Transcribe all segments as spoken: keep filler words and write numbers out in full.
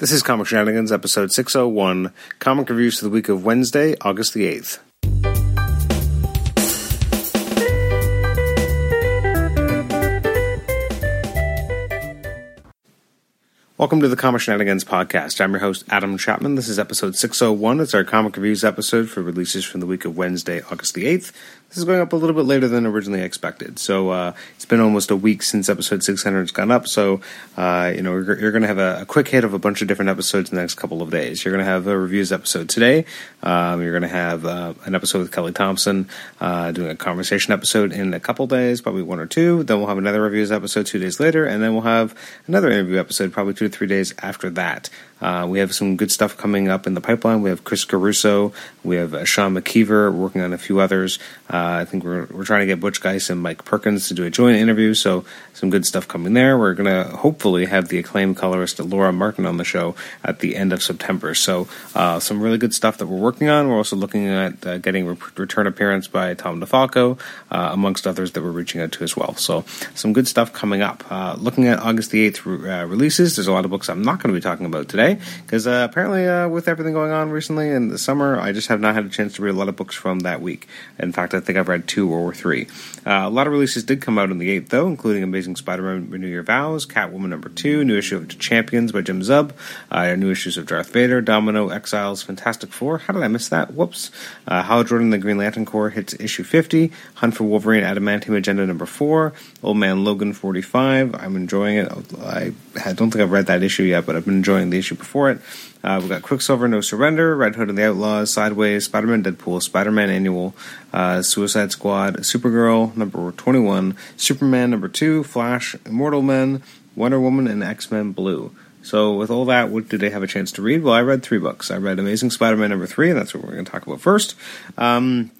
This is Comic Shenanigans, episode six oh one, comic reviews for the week of Wednesday, August the eighth. Welcome to the Comic Shenanigans podcast. I'm your host, Adam Chapman. This is episode six oh one. It's our comic reviews episode for releases from the week of Wednesday, August the eighth. This is going up a little bit later than originally expected. So uh, it's been almost a week since episode six hundred has gone up. So, uh, you know, you're, you're going to have a, a quick hit of a bunch of different episodes in the next couple of days. You're going to have a reviews episode today. Um, you're going to have uh, an episode with Kelly Thompson uh, doing a conversation episode in a couple days, probably one or two. Then we'll have another reviews episode two days later. And then we'll have another interview episode probably two three days after that. Uh, we have some good stuff coming up in the pipeline. We have Chris Caruso. We have uh, Sean McKeever working on a few others. Uh, I think we're we're trying to get Butch Geiss and Mike Perkins to do a joint interview, so some good stuff coming there. We're going to hopefully have the acclaimed colorist Laura Martin on the show at the end of September. So uh, some really good stuff that we're working on. We're also looking at uh, getting re- return appearance by Tom DeFalco, uh, amongst others that we're reaching out to as well. So some good stuff coming up. Uh, looking at August the eighth re- uh, releases, there's a lot of books I'm not going to be talking about today, because uh, apparently uh, with everything going on recently in the summer, I just have not had a chance to read a lot of books from that week. In fact, I think I've read two or three. Uh, a lot of releases did come out on the eighth, though, including Amazing Spider-Man Renew Your Vows, Catwoman number two, new issue of Champions by Jim Zub, uh, new issues of Darth Vader, Domino, Exiles, Fantastic Four. How did I miss that? Whoops. Uh, Hal Jordan, the Green Lantern Corps hits issue fifty, Hunt for Wolverine, Adamantium Agenda number four, Old Man Logan forty-five. I'm enjoying it. I, I don't think I've read that issue yet, but I've been enjoying the issue before it. Uh, we've got Quicksilver, No Surrender, Red Hood and the Outlaws, Sideways, Spider-Man, Deadpool, Spider-Man Annual, uh, Suicide Squad, Supergirl, number twenty-one, Superman, number two, Flash, Immortal Men, Wonder Woman, and X-Men Blue. So with all that, what did I have a chance to read? Well, I read three books. I read Amazing Spider-Man, number three, and that's what we're going to talk about first. Um...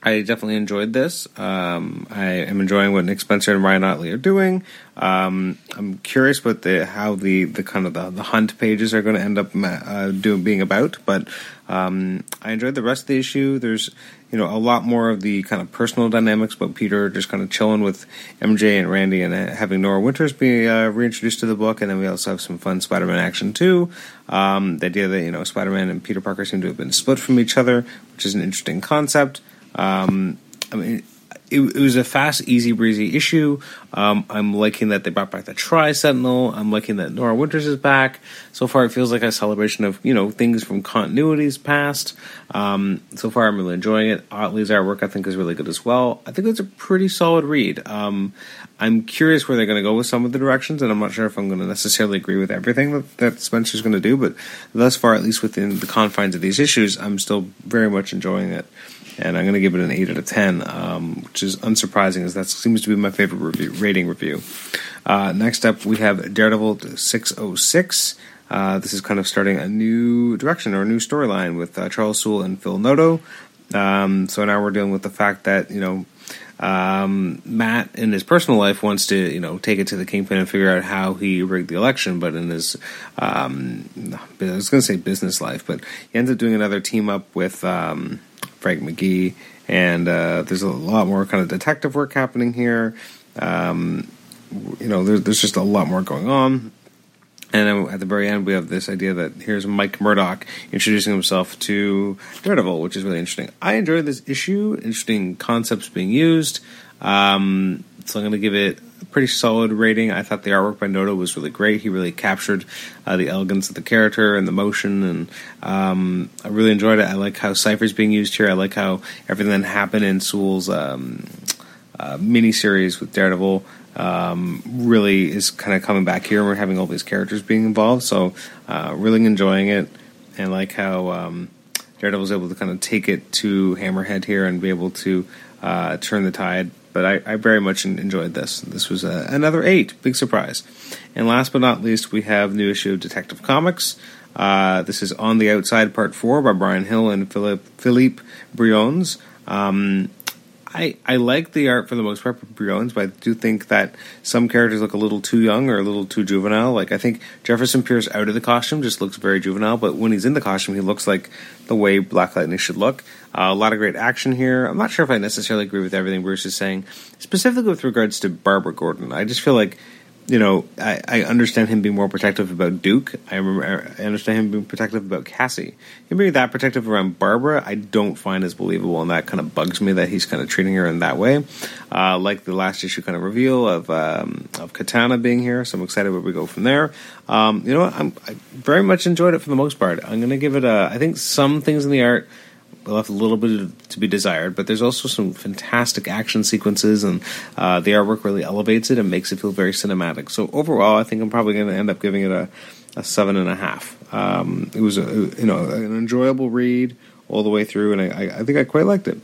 I definitely enjoyed this. Um, I am enjoying what Nick Spencer and Ryan Otley are doing. Um, I'm curious about the how the, the kind of the, the hunt pages are going to end up uh, doing being about, but um, I enjoyed the rest of the issue. There's you know a lot more of the kind of personal dynamics about Peter just kind of chilling with M J and Randy, and having Nora Winters be uh, reintroduced to the book, and then we also have some fun Spider-Man action too. Um, the idea that you know Spider-Man and Peter Parker seem to have been split from each other, which is an interesting concept. Um, I mean, it, it was a fast, easy breezy issue. Um, I'm liking that they brought back the Tri-Sentinel. I'm liking that Nora Winters is back. So far, it feels like a celebration of, you know, things from continuities past. Um, so far, I'm really enjoying it. Otley's artwork, I think, is really good as well. I think it's a pretty solid read. Um, I'm curious where they're going to go with some of the directions, and I'm not sure if I'm going to necessarily agree with everything that, that Spencer's going to do, but thus far, at least within the confines of these issues, I'm still very much enjoying it. And I'm going to give it an eight out of ten, um, which is unsurprising, as that seems to be my favorite review, rating review. Uh, next up, we have Daredevil six oh six. Uh, this is kind of starting a new direction or a new storyline with uh, Charles Soule and Phil Noto. Um, so now we're dealing with the fact that, you know, Um, Matt in his personal life wants to, you know, take it to the Kingpin and figure out how he rigged the election, but in his, um, I was going to say business life, but he ends up doing another team up with, um, Craig McGee, and, uh, there's a lot more kind of detective work happening here. Um, you know, there's, there's just a lot more going on. And at the very end, we have this idea that here's Mike Murdoch introducing himself to Daredevil, which is really interesting. I enjoyed this issue. Interesting concepts being used. Um, so I'm going to give it a pretty solid rating. I thought the artwork by Noto was really great. He really captured uh, the elegance of the character and the motion, and um, I really enjoyed it. I like how Cypher's being used here. I like how everything that happened in Soule's um, uh, miniseries with Daredevil Um, really is kind of coming back here, and we're having all these characters being involved, so uh, really enjoying it, and like how um, Daredevil's able to kind of take it to Hammerhead here and be able to uh, turn the tide. But I, I very much enjoyed this. This was uh, another eight, big surprise. And last but not least, we have new issue of Detective Comics. Uh, this is On the Outside Part four by Brian Hill and Philip Philip Briones. Um, I, I like the art for the most part for Briones, but I do think that some characters look a little too young or a little too juvenile. Like, I think Jefferson Pierce out of the costume just looks very juvenile, but when he's in the costume, he looks like the way Black Lightning should look. Uh, a lot of great action here. I'm not sure if I necessarily agree with everything Bruce is saying, specifically with regards to Barbara Gordon. I just feel like you know, I, I understand him being more protective about Duke. I remember, I understand him being protective about Cassie. Him being that protective around Barbara, I don't find as believable, and that kind of bugs me that he's kind of treating her in that way. Uh, like the last issue kind of reveal of um, of Katana being here, so I'm excited where we go from there. Um, you know what? I'm, I very much enjoyed it for the most part. I'm going to give it a... I think some things in the art... left a little bit to be desired, but there's also some fantastic action sequences, and uh, the artwork really elevates it and makes it feel very cinematic. So overall, I think I'm probably going to end up giving it a, a seven and a half. Um, it was a, you know an enjoyable read all the way through, and I, I think I quite liked it.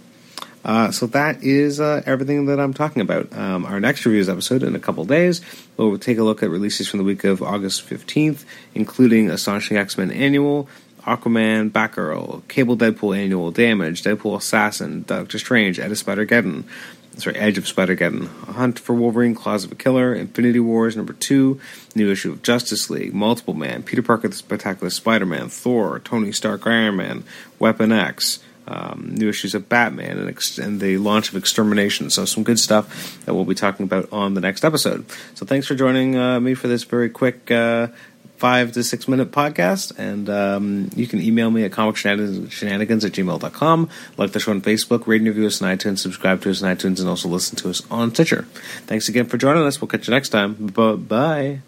Uh, so that is uh, everything that I'm talking about. Um, our next reviews episode in a couple days, we'll take a look at releases from the week of August fifteenth, including Astonishing X-Men Annual, Aquaman, Batgirl, Cable Deadpool Annual, Damage, Deadpool Assassin, Doctor Strange, Edge of Spider-Geddon, sorry, Edge of Spider-Geddon, Hunt for Wolverine, Claws of a Killer, Infinity Wars, number two, new issue of Justice League, Multiple Man, Peter Parker the Spectacular Spider-Man, Thor, Tony Stark Iron Man, Weapon X, um, new issues of Batman, and, ex- and the launch of Extermination. So some good stuff that we'll be talking about on the next episode. So thanks for joining uh, me for this very quick uh five to six minute podcast, and um, you can email me at comic shenanigans at gmail dot com. Like the show on Facebook, rate and review us on iTunes, subscribe to us on iTunes, and also listen to us on Stitcher. Thanks again for joining us. We'll catch you next time. Bye-bye.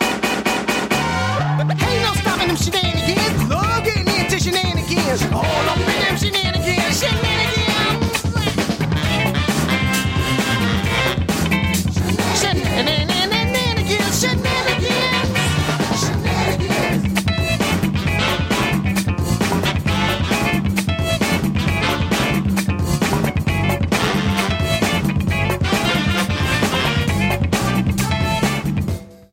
Hey, no stopping them shenanigans.